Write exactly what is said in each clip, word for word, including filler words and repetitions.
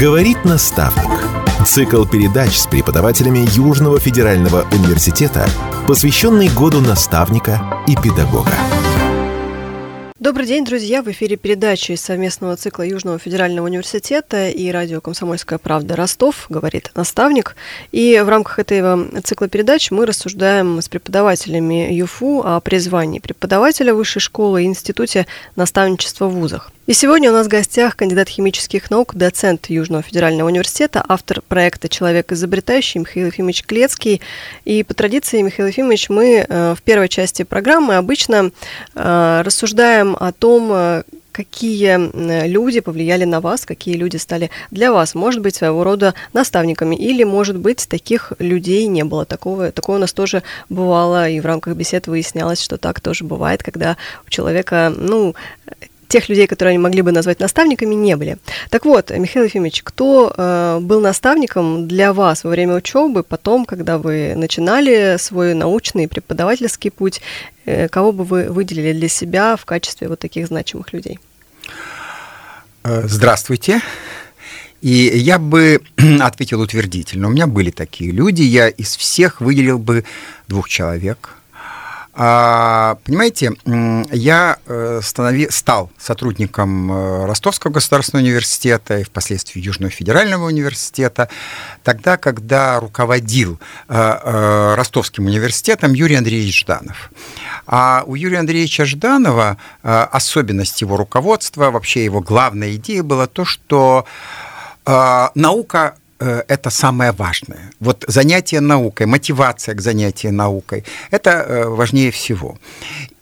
«Говорит наставник». Цикл передач с преподавателями Южного федерального университета, посвященный году наставника и педагога. Добрый день, друзья! В эфире передачи из совместного цикла Южного федерального университета и радио «Комсомольская правда. Ростов», говорит наставник. И в рамках этого цикла передач мы рассуждаем с преподавателями ЮФУ о призвании преподавателя высшей школы и институте наставничества в вузах. И сегодня у нас в гостях кандидат химических наук, доцент Южного федерального университета, автор проекта «Человек изобретающий» Михаил Ефимович Клецкий. И по традиции, Михаил Ефимович, мы в первой части программы обычно рассуждаем о том, какие люди повлияли на вас, какие люди стали для вас, может быть, своего рода наставниками, или, может быть, таких людей не было. Такого, такое у нас тоже бывало, и в рамках бесед выяснялось, что так тоже бывает, когда у человека, ну... тех людей, которые они могли бы назвать наставниками, не были. Так вот, Михаил Ефимович, кто э, был наставником для вас во время учебы, потом, когда вы начинали свой научный и преподавательский путь, э, кого бы вы выделили для себя в качестве вот таких значимых людей? Здравствуйте. И я бы ответил утвердительно. У меня были такие люди. Я из всех выделил бы двух человек. Понимаете, я станови, стал сотрудником Ростовского государственного университета и впоследствии Южного федерального университета тогда, когда руководил Ростовским университетом Юрий Андреевич Жданов. А у Юрия Андреевича Жданова особенность его руководства, вообще его главная идея была то, что наука – это самое важное. Вот занятие наукой, мотивация к занятию наукой – это важнее всего.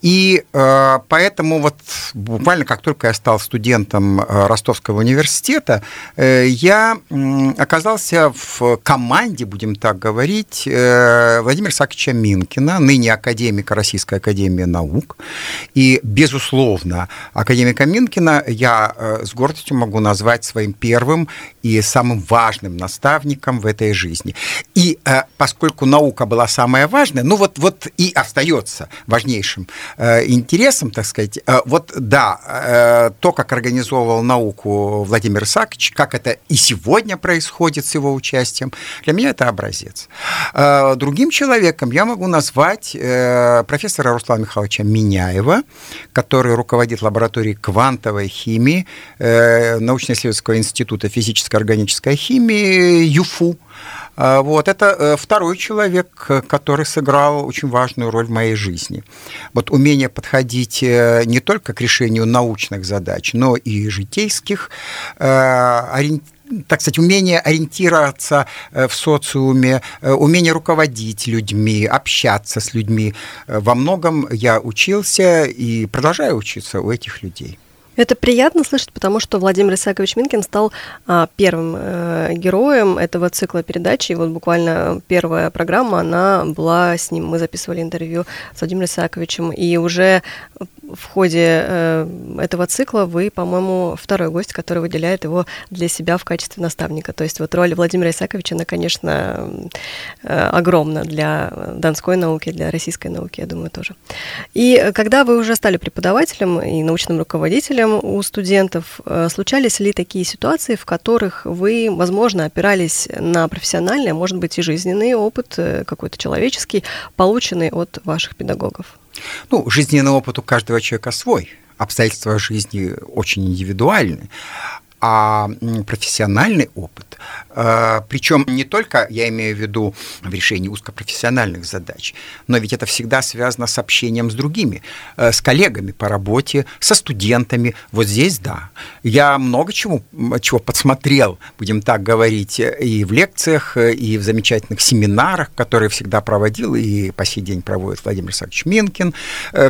И э, поэтому вот буквально как только я стал студентом Ростовского университета, э, я э, оказался в команде, будем так говорить, э, Владимира Саковича Минкина, ныне академика Российской академии наук. И, безусловно, академика Минкина я э, с гордостью могу назвать своим первым и самым важным наставником в этой жизни. И э, поскольку наука была самая важная, ну вот, вот и остается важнейшим интересом, так сказать. Вот да, то, как организовывал науку Владимир Исаакович, как это и сегодня происходит с его участием, для меня это образец. Другим человеком я могу назвать профессора Руслана Михайловича Миняева, который руководит лабораторией квантовой химии научно-исследовательского института физической и органической химии ЮФУ. Вот, это второй человек, который сыграл очень важную роль в моей жизни. Вот умение подходить не только к решению научных задач, но и житейских, ориентированных, так сказать, умение ориентироваться в социуме, умение руководить людьми, общаться с людьми. Во многом я учился и продолжаю учиться у этих людей. Это приятно слышать, потому что Владимир Исаакович Минкин стал а, первым э, героем этого цикла передач. И вот буквально первая программа, она была с ним. Мы записывали интервью с Владимиром Исааковичем. И уже в ходе э, этого цикла вы, по-моему, второй гость, который выделяет его для себя в качестве наставника. То есть вот роль Владимира Исааковича, она, конечно, э, огромна для донской науки, для российской науки, я думаю, тоже. И когда вы уже стали преподавателем и научным руководителем у студентов, случались ли такие ситуации, в которых вы, возможно, опирались на профессиональный, а может быть и жизненный опыт, какой-то человеческий, полученный от ваших педагогов? Ну, жизненный опыт у каждого человека свой. Обстоятельства жизни очень индивидуальны. А профессиональный опыт, причем не только, я имею в виду, в решении узкопрофессиональных задач, но ведь это всегда связано с общением с другими, с коллегами по работе, со студентами. Вот здесь, да, я много чему, чего подсмотрел, будем так говорить, и в лекциях, и в замечательных семинарах, которые всегда проводил и по сей день проводит Владимир Сакович Минкин.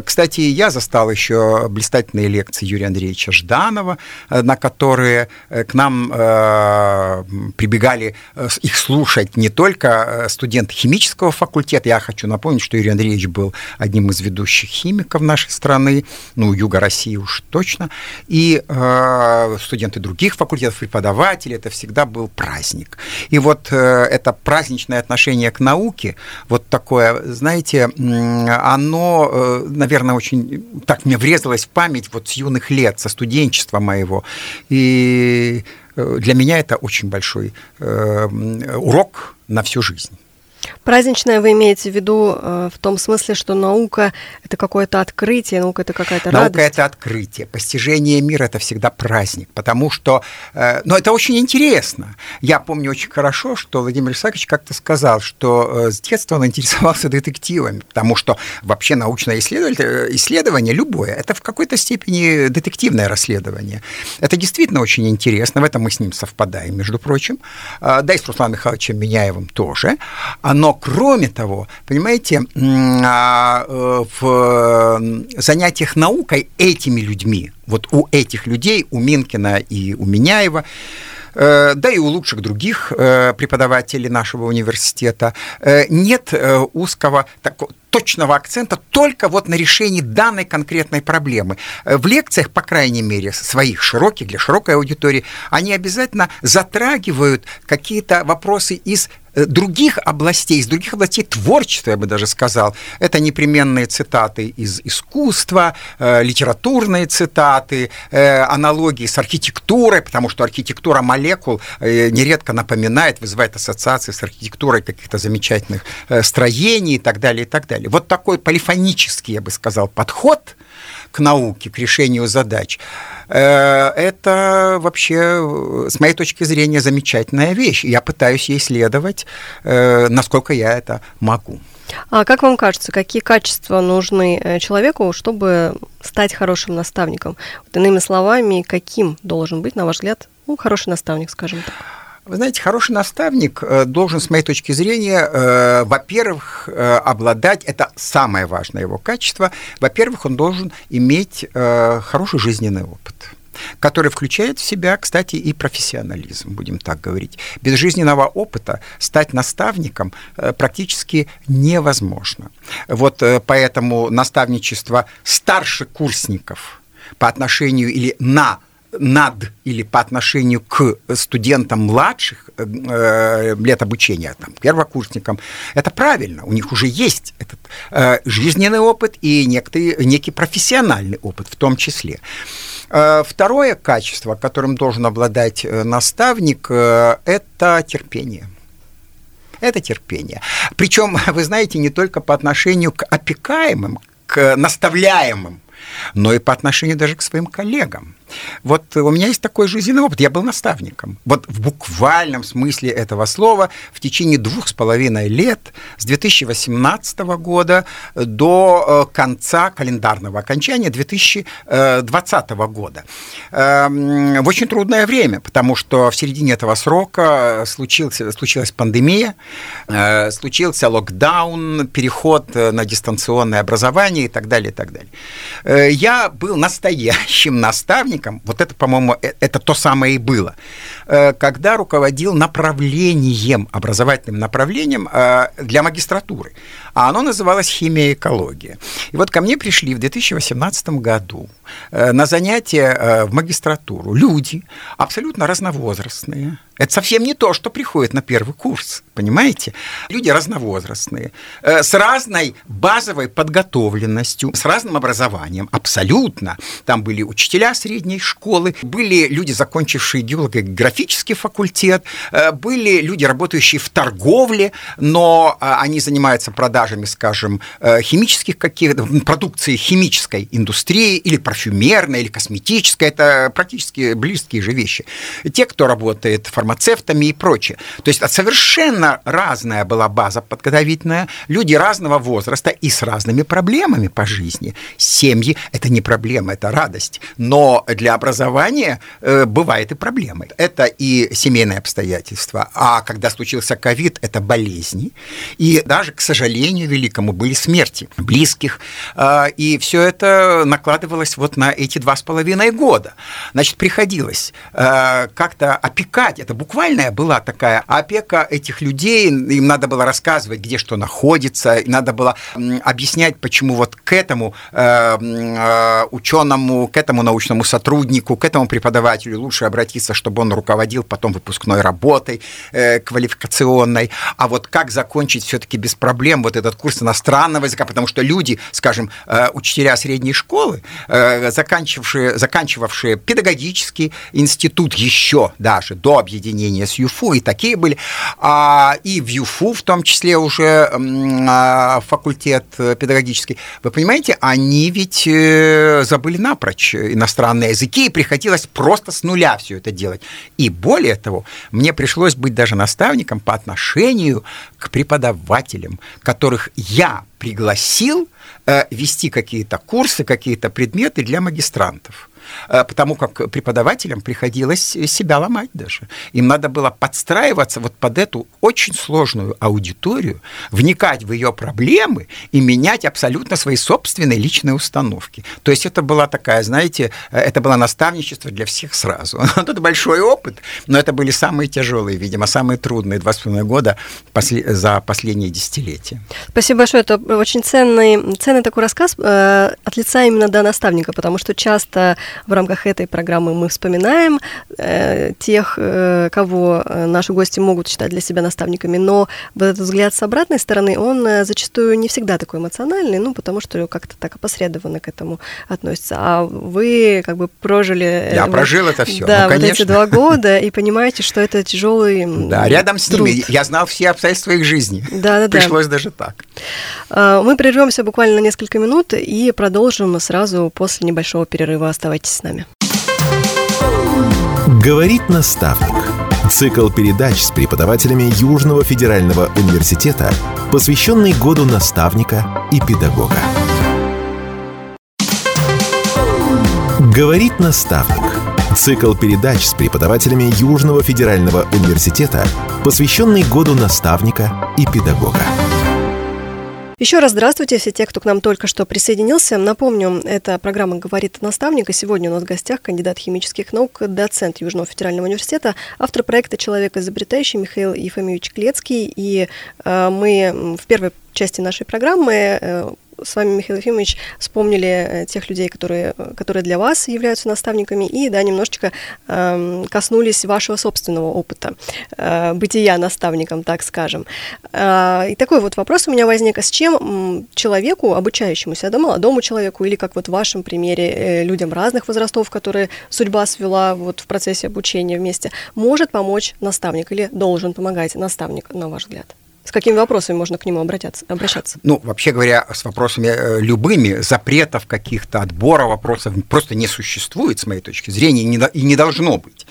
Кстати, я застал еще блистательные лекции Юрия Андреевича Жданова, на которые к нам э, прибегали э, их слушать не только студенты химического факультета. Я хочу напомнить, что Юрий Андреевич был одним из ведущих химиков нашей страны, ну, юга России уж точно, и э, студенты других факультетов, преподаватели. Это всегда был праздник. И вот э, это праздничное отношение к науке, вот такое, знаете, оно, э, наверное, очень так мне врезалось в память вот с юных лет, со студенчества моего. И И для меня это очень большой урок на всю жизнь. Праздничное вы имеете в виду э, в том смысле, что наука – это какое-то открытие, наука – это какая-то наука радость? Наука – это открытие, постижение мира – это всегда праздник, потому что… Э, но это очень интересно. Я помню очень хорошо, что Владимир Исаакович как-то сказал, что э, с детства он интересовался детективами, потому что вообще научное исследование, исследование любое – это в какой-то степени детективное расследование. Это действительно очень интересно, в этом мы с ним совпадаем, между прочим. Э, да и с Русланом Михайловичем Миняевым тоже. Но, кроме того, понимаете, в занятиях наукой этими людьми, вот у этих людей, у Минкина и у Миняева, да и у лучших других преподавателей нашего университета, нет узкого такого точного акцента только вот на решении данной конкретной проблемы. В лекциях, по крайней мере, своих широких, для широкой аудитории, они обязательно затрагивают какие-то вопросы из других областей, из других областей творчества, я бы даже сказал. Это непременные цитаты из искусства, э, литературные цитаты, э, аналогии с архитектурой, потому что архитектура молекул э, нередко напоминает, вызывает ассоциации с архитектурой каких-то замечательных э, строений и так далее, и так далее. Вот такой полифонический, я бы сказал, подход к науке, к решению задач, это вообще, с моей точки зрения, замечательная вещь. Я пытаюсь ей следовать, насколько я это могу. А как вам кажется, какие качества нужны человеку, чтобы стать хорошим наставником? Вот, иными словами, каким должен быть, на ваш взгляд, ну, хороший наставник, скажем так? Вы знаете, хороший наставник должен, с моей точки зрения, во-первых, обладать, это самое важное его качество, во-первых, он должен иметь хороший жизненный опыт, который включает в себя, кстати, и профессионализм, будем так говорить. Без жизненного опыта стать наставником практически невозможно. Вот поэтому наставничество старшекурсников по отношению или на над или по отношению к студентам младших э, лет обучения, там, первокурсникам, это правильно, у них уже есть этот э, жизненный опыт и некий, некий профессиональный опыт в том числе. Э, второе качество, которым должен обладать наставник, э, это терпение. Это терпение. Причем, вы знаете, не только по отношению к опекаемым, к наставляемым, но и по отношению даже к своим коллегам. Вот у меня есть такой жизненный опыт. Я был наставником. Вот в буквальном смысле этого слова в течение двух с половиной лет с две тысячи восемнадцатого года до конца календарного окончания две тысячи двадцатого года. В очень трудное время, потому что в середине этого срока случился, случилась пандемия, случился локдаун, переход на дистанционное образование и так далее, и так далее. Я был настоящим наставником. Вот это, по-моему, это то самое и было, когда руководил направлением, образовательным направлением для магистратуры, а оно называлось «Химия и экология». И вот ко мне пришли в две тысячи восемнадцатом году на занятия в магистратуру люди абсолютно разновозрастные. Это совсем не то, что приходит на первый курс, понимаете? Люди разновозрастные, с разной базовой подготовленностью, с разным образованием, абсолютно. Там были учителя средней школы, были люди, закончившие геологографический факультет, были люди, работающие в торговле, но они занимаются продажами, скажем, химических каких-то, продукции химической индустрии или парфюмерной, или косметической. Это практически близкие же вещи. Те, кто работает в фармацевтами и прочее. То есть совершенно разная была база подготовительная, люди разного возраста и с разными проблемами по жизни. Семьи – это не проблема, это радость. Но для образования э, бывает и проблемы. Это и семейные обстоятельства. А когда случился ковид, это болезни. И даже, к сожалению великому, были смерти близких. Э, и все это накладывалось вот на эти два с половиной года. Значит, приходилось э, как-то опекать. Это буквальная была такая опека этих людей, им надо было рассказывать, где что находится, надо было объяснять, почему вот к этому э, ученому, к этому научному сотруднику, к этому преподавателю лучше обратиться, чтобы он руководил потом выпускной работой квалификационной. А вот как закончить все-таки без проблем вот этот курс иностранного языка, потому что люди, скажем, учителя средней школы, заканчивавшие, заканчивавшие педагогический институт еще даже до объединения с ЮФУ, и такие были, и в ЮФУ в том числе уже факультет педагогический, вы понимаете, они ведь забыли напрочь иностранные языки, и приходилось просто с нуля все это делать. И более того, мне пришлось быть даже наставником по отношению к преподавателям, которых я пригласил э, вести какие-то курсы, какие-то предметы для магистрантов, э, потому как преподавателям приходилось себя ломать даже. Им надо было подстраиваться вот под эту очень сложную аудиторию, вникать в ее проблемы и менять абсолютно свои собственные личные установки. То есть это была такая, знаете, это было наставничество для всех сразу. Это большой опыт, но это были самые тяжелые, видимо, самые трудные два с половиной года после, за последние десятилетия. Спасибо большое, это очень ценный, ценный такой рассказ э, от лица именно до наставника, потому что часто в рамках этой программы мы вспоминаем э, тех, э, кого наши гости могут считать для себя наставниками, но вот этот взгляд с обратной стороны, он э, зачастую не всегда такой эмоциональный, ну, потому что как-то так опосредованно к этому относится. А вы как бы прожили... Э, Я вот, прожил это все, да, ну, конечно. Да, вот эти два года, и понимаете, что это тяжелый труд. Да, рядом с ними. Я знал все обстоятельства их жизни. Да, да, да. Пришлось даже так. Мы прервемся буквально на несколько минут и продолжим сразу после небольшого перерыва. Оставайтесь с нами. Говорит наставник. Цикл передач с преподавателями Южного федерального университета, посвященный году наставника и педагога. Говорит наставник. Цикл передач с преподавателями Южного федерального университета, посвященный году наставника и педагога. Еще раз здравствуйте, все те, кто к нам только что присоединился. Напомню, эта программа «Говорит наставник», и сегодня у нас в гостях кандидат химических наук, доцент Южного федерального университета, автор проекта «Человек изобретающий» Михаил Ефимович Клецкий. И э, мы в первой части нашей программы э, с вами, Михаил Ефимович, вспомнили тех людей, которые, которые для вас являются наставниками, и да, немножечко э, коснулись вашего собственного опыта, э, бытия наставником, так скажем. Э, и такой вот вопрос у меня возник, а с чем человеку, обучающемуся, да, молодому человеку, или как вот в вашем примере, э, людям разных возрастов, которые судьба свела вот в процессе обучения вместе, может помочь наставник или должен помогать наставник, на ваш взгляд? С какими вопросами можно к нему обратиться? обращаться? Ну, вообще говоря, с вопросами любыми, запретов каких-то, отбора вопросов просто не существует, с моей точки зрения, и не должно быть.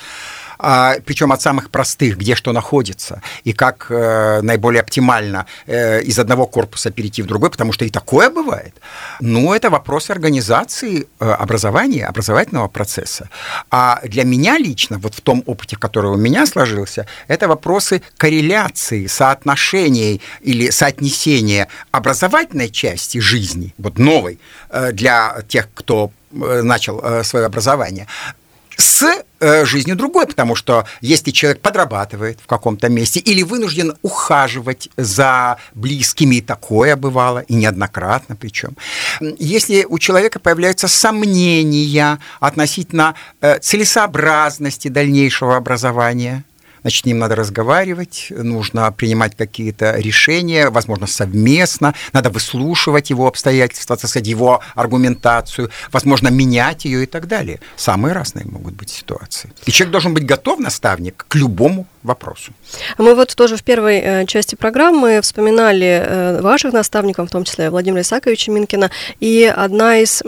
А, причем от самых простых, где что находится, и как э, наиболее оптимально э, из одного корпуса перейти в другой, потому что и такое бывает. Но это вопрос организации э, образования, образовательного процесса. А для меня лично, вот в том опыте, который у меня сложился, это вопросы корреляции, соотношений или соотнесения образовательной части жизни, вот новой, э, для тех, кто начал э, свое образование, с жизнью другой, потому что если человек подрабатывает в каком-то месте или вынужден ухаживать за близкими, такое бывало, и неоднократно причем, если у человека появляются сомнения относительно целесообразности дальнейшего образования, значит, с ним надо разговаривать, нужно принимать какие-то решения, возможно, совместно, надо выслушивать его обстоятельства, так сказать, его аргументацию, возможно, менять ее и так далее. Самые разные могут быть ситуации. И человек должен быть готов, наставник, к любому вопросу. Мы вот тоже в первой части программы вспоминали ваших наставников, в том числе Владимира Исааковича Минкина, и одна из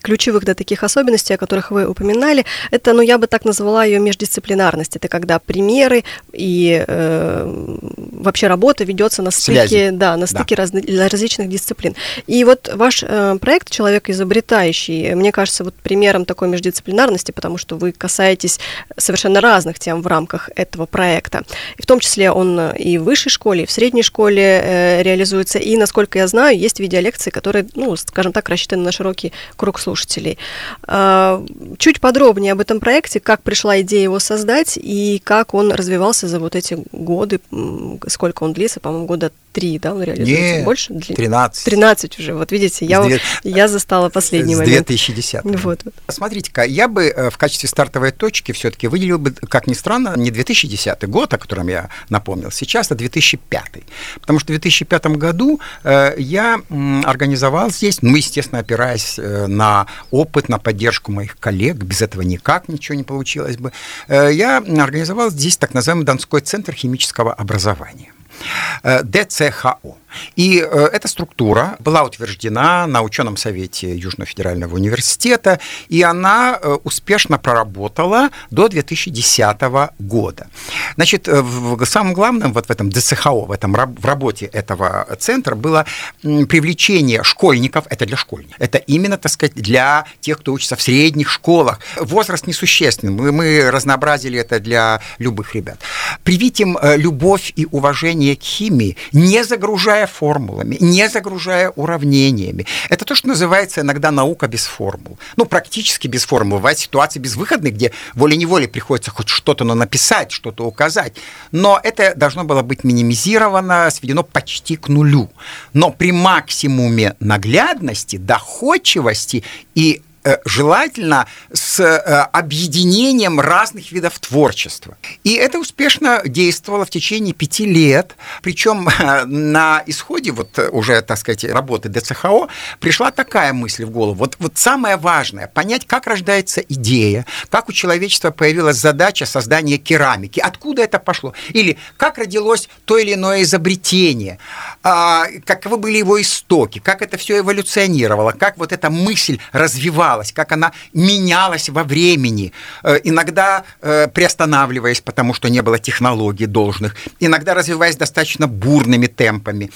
ключевых, да, таких особенностей, о которых вы упоминали, это, ну, я бы так назвала ее междисциплинарность. Это когда примеры и э, вообще работа ведется на стыке, да, на стыке да. раз, различных дисциплин. И вот ваш э, проект «Человек изобретающий», мне кажется, вот примером такой междисциплинарности, потому что вы касаетесь совершенно разных тем в рамках этого проекта. И в том числе он и в высшей школе, и в средней школе э, реализуется, и, насколько я знаю, есть видеолекции, которые, ну, скажем так, рассчитаны на широкий круг слушателей. Э, чуть подробнее об этом проекте, как пришла идея его создать и как он развивался за вот эти годы, сколько он длится, по-моему, года три, да, он реализуется? Нет, больше? тринадцать. тринадцать уже, вот видите, я, две... я застала последний с момент. С две тысячи десятого. Вот. Смотрите-ка, я бы в качестве стартовой точки все-таки выделил бы, как ни странно, не две тысячи десятый год, о котором я напомнил сейчас, а две тысячи пятый. Потому что в две тысячи пятом году я организовал здесь, ну, естественно, опираясь на опыт, на поддержку моих коллег, без этого никак ничего не получилось бы, я организовал здесь так называемый Донской центр химического образования. ДЦХО. И э, эта структура была утверждена на ученом совете Южного федерального университета, и она э, успешно проработала до две тысячи десятого года. Значит, э, в, самым главным вот в этом ДЦХО, в, этом, в работе этого центра было э, привлечение школьников, это для школьников, это именно, так сказать, для тех, кто учится в средних школах. Возраст несущественный, мы, мы разнообразили это для любых ребят. Привить им э, любовь и уважение к химии, не загружая формулами, не загружая уравнениями. Это то, что называется иногда наука без формул. Ну, практически без формул. Бывают ситуации безвыходные, где волей-неволей приходится хоть что-то ну, написать, что-то указать. Но это должно было быть минимизировано, сведено почти к нулю. Но при максимуме наглядности, доходчивости и желательно с объединением разных видов творчества. И это успешно действовало в течение пяти лет. Причем на исходе вот уже, так сказать, работы ДЦХО пришла такая мысль в голову. Вот, вот самое важное – понять, как рождается идея, как у человечества появилась задача создания керамики, откуда это пошло, или как родилось то или иное изобретение, каковы были его истоки, как это все эволюционировало, как вот эта мысль развивалась, как она менялась во времени, иногда приостанавливаясь, потому что не было технологий должных, иногда развиваясь достаточно бурными темпами.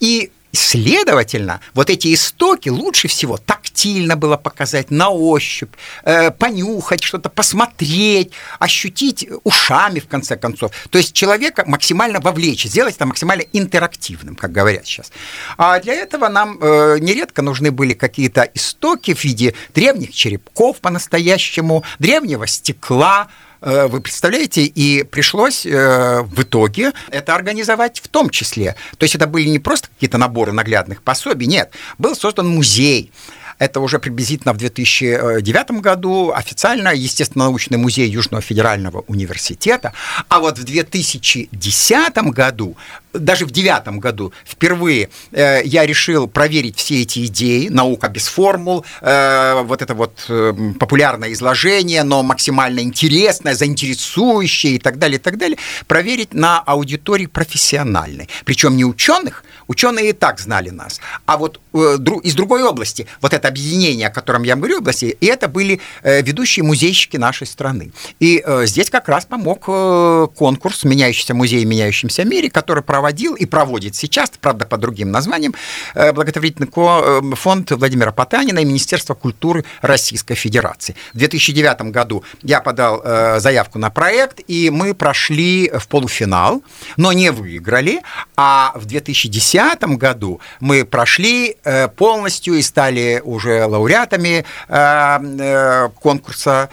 И следовательно, вот эти истоки лучше всего тактильно было показать, на ощупь, э, понюхать что-то, посмотреть, ощутить ушами, в конце концов. То есть человека максимально вовлечь, сделать это максимально интерактивным, как говорят сейчас. А для этого нам э, нередко нужны были какие-то истоки в виде древних черепков по-настоящему, древнего стекла. Вы представляете, и пришлось э, в итоге это организовать в том числе. То есть это были не просто какие-то наборы наглядных пособий, нет, был создан музей. Это уже приблизительно в две тысячи девятом году официально Естественно-научный музей Южного федерального университета. А вот в две тысячи десятом году, даже в две тысячи девятом году впервые э, я решил проверить все эти идеи, наука без формул, э, вот это вот э, популярное изложение, но максимально интересное, заинтересующее и так далее, и так далее, проверить на аудитории профессиональной. Причем не ученых, ученые и так знали нас, а вот э, дру, из другой области, вот это объединение, о котором я говорю, области, и это были э, ведущие музейщики нашей страны. И э, здесь как раз помог э, конкурс «Меняющийся музей в меняющемся мире», который проводил и проводит сейчас, правда, под другим названием, э, благотворительный ко- э, фонд Владимира Потанина и Министерство культуры Российской Федерации. В две тысячи девятом году я подал э, заявку на проект, и мы прошли в полуфинал, но не выиграли, а в две тысячи десятом году мы прошли э, полностью и стали уже лауреатами э, э, конкурса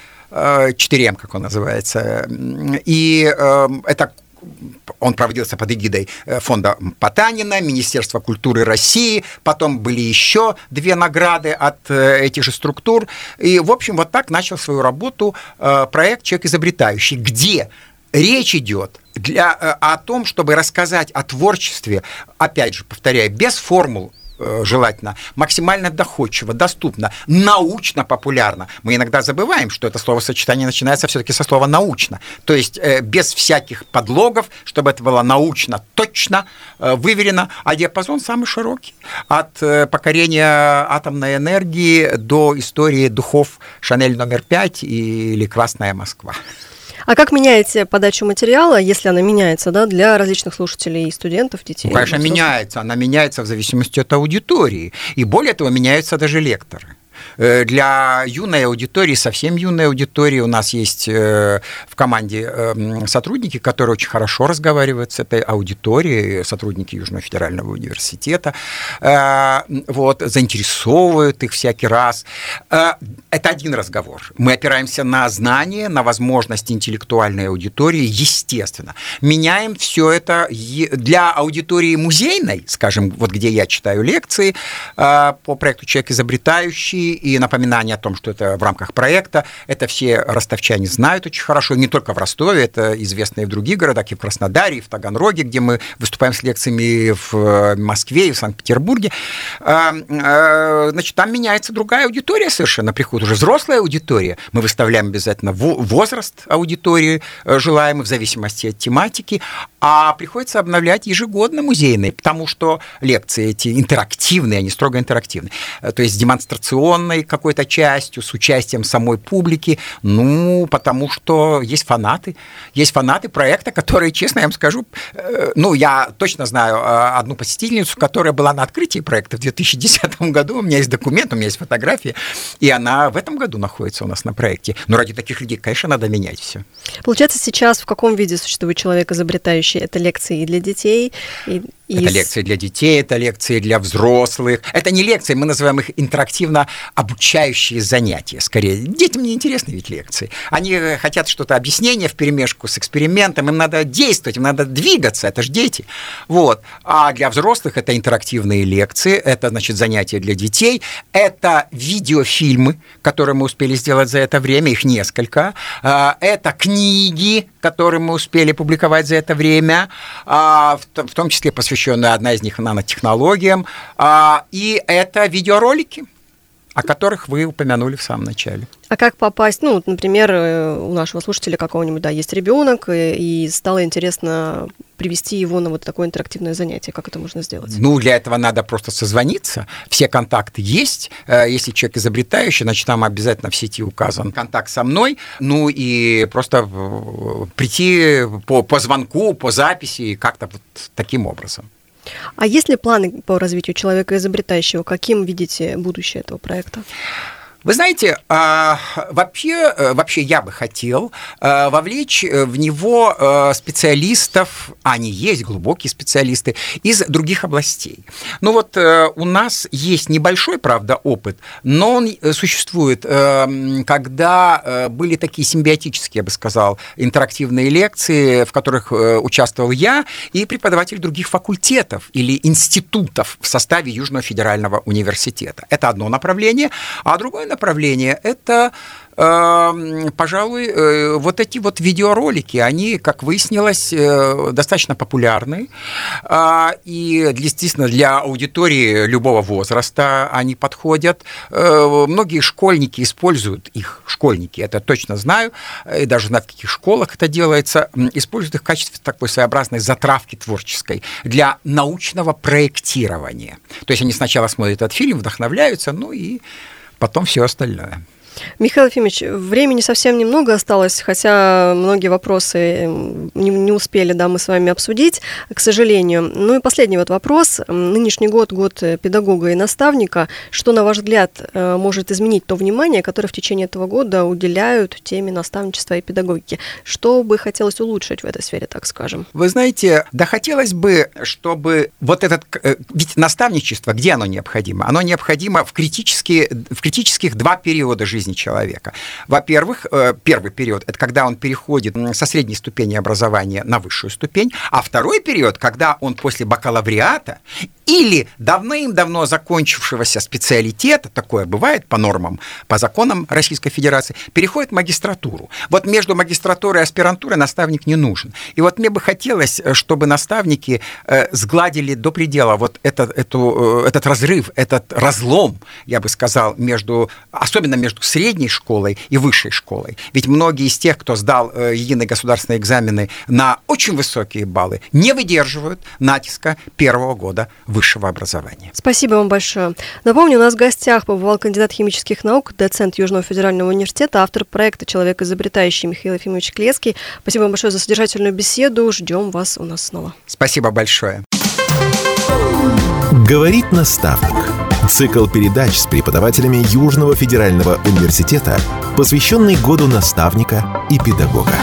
четыре эм, как он называется. И э, это он проводился под эгидой фонда Потанина, Министерства культуры России, потом были еще две награды от этих же структур. И, в общем, вот так начал свою работу э, проект «Человек изобретающий», где речь идет для, о том, чтобы рассказать о творчестве, опять же, повторяю, без формул, желательно, максимально доходчиво, доступно, научно-популярно. Мы иногда забываем, что это словосочетание начинается все-таки со слова «научно». То есть э, без всяких подлогов, чтобы это было научно, точно, э, выверено. А диапазон самый широкий. От э, покорения атомной энергии до истории духов «Шанель номер пять» или «Красная Москва». А как меняете подачу материала, если она меняется, да, для различных слушателей и студентов, детей? Ну, конечно, меняется. Она меняется в зависимости от аудитории. И более того, меняются даже лекторы. для юной аудитории, совсем юной аудитории. У нас есть в команде сотрудники, которые очень хорошо разговаривают с этой аудиторией, сотрудники Южного федерального университета, вот, заинтересовывают их всякий раз. Это один разговор. Мы опираемся на знания, на возможности интеллектуальной аудитории, естественно. Меняем все это для аудитории музейной, скажем, вот где я читаю лекции по проекту «Человек изобретающий», и напоминание о том, что это в рамках проекта, это все ростовчане знают очень хорошо, не только в Ростове, это известно и в других городах, и в Краснодаре, и в Таганроге, где мы выступаем с лекциями в Москве и в Санкт-Петербурге. Значит, там меняется другая аудитория совершенно, приходит уже взрослая аудитория, мы выставляем обязательно возраст аудитории желаемый в зависимости от тематики, а приходится обновлять ежегодно музейные, потому что лекции эти интерактивные, они строго интерактивные, то есть с демонстрационной какой-то частью, с участием самой публики, ну, потому что есть фанаты, есть фанаты проекта, которые, честно, я вам скажу, ну, я точно знаю одну посетительницу, которая была на открытии проекта в две тысячи десятом году, у меня есть документ, у меня есть фотографии, и она в этом году находится у нас на проекте. Но ради таких людей, конечно, надо менять все. Получается, сейчас в каком виде существует человек изобретающий? Это лекции и для детей, и... Это лекции для детей, это лекции для взрослых. Это не лекции, мы называем их интерактивно-обучающие занятия, скорее. Детям не интересны ведь лекции. Они хотят что-то объяснение вперемешку с экспериментом, им надо действовать, им надо двигаться, это же дети. Вот. А для взрослых это интерактивные лекции, это, значит, занятия для детей, это видеофильмы, которые мы успели сделать за это время, их несколько, это книги, которые мы успели публиковать за это время, в том числе посвященные одна из них нанотехнологиям, и это видеоролики, о которых вы упомянули в самом начале. А как попасть, ну, вот, например, у нашего слушателя какого-нибудь, да, есть ребенок, и, и стало интересно привести его на вот такое интерактивное занятие, как это можно сделать? Ну, для этого надо просто созвониться, все контакты есть, если человек изобретающий, значит, там обязательно в сети указан контакт со мной, ну, и просто прийти по, по звонку, по записи, как-то вот таким образом. А есть ли планы по развитию человека изобретающего? Каким видите будущее этого проекта? Вы знаете, вообще, вообще я бы хотел вовлечь в него специалистов, а они есть, глубокие специалисты, из других областей. Ну вот у нас есть небольшой, правда, опыт, но он существует, когда были такие симбиотические, я бы сказал, интерактивные лекции, в которых участвовал я и преподаватель других факультетов или институтов в составе Южного федерального университета. Это одно направление, а другое направление направление – это, э, пожалуй, э, вот эти вот видеоролики, они, как выяснилось, э, достаточно популярны, э, и, естественно, для аудитории любого возраста они подходят. Э, многие школьники используют их, школьники, это точно знаю, и даже знаю, в каких школах это делается, используют их в качестве такой своеобразной затравки творческой для научного проектирования. То есть они сначала смотрят этот фильм, вдохновляются, ну и потом все остальное. Михаил Ефимович, времени совсем немного осталось, хотя многие вопросы не, не успели, да, мы с вами обсудить, к сожалению. Ну и последний вот вопрос. Нынешний год, год педагога и наставника. Что, на ваш взгляд, может изменить то внимание, которое в течение этого года уделяют теме наставничества и педагогики? Что бы хотелось улучшить в этой сфере, так скажем? Вы знаете, да хотелось бы, чтобы вот этот... Ведь наставничество, где оно необходимо? Оно необходимо в, критические, в критических два периода жизни человека. Во-первых, первый период – это когда он переходит со средней ступени образования на высшую ступень, а второй период – когда он после бакалавриата или давным-давно закончившегося специалитета, такое бывает по нормам, по законам Российской Федерации, переходит в магистратуру. Вот между магистратурой и аспирантурой наставник не нужен. И вот мне бы хотелось, чтобы наставники сгладили до предела вот этот, эту, этот разрыв, этот разлом, я бы сказал, между, особенно между средней школой и высшей школой. Ведь многие из тех, кто сдал э, единые государственные экзамены на очень высокие баллы, не выдерживают натиска первого года высшего образования. Спасибо вам большое. Напомню, у нас в гостях побывал кандидат химических наук, доцент Южного федерального университета, автор проекта «Человек изобретающий» Михаил Ефимович Клецкий. Спасибо вам большое за содержательную беседу. Ждем вас у нас снова. Спасибо большое. Говорит наставник. Цикл передач с преподавателями Южного федерального университета, посвященный году наставника и педагога.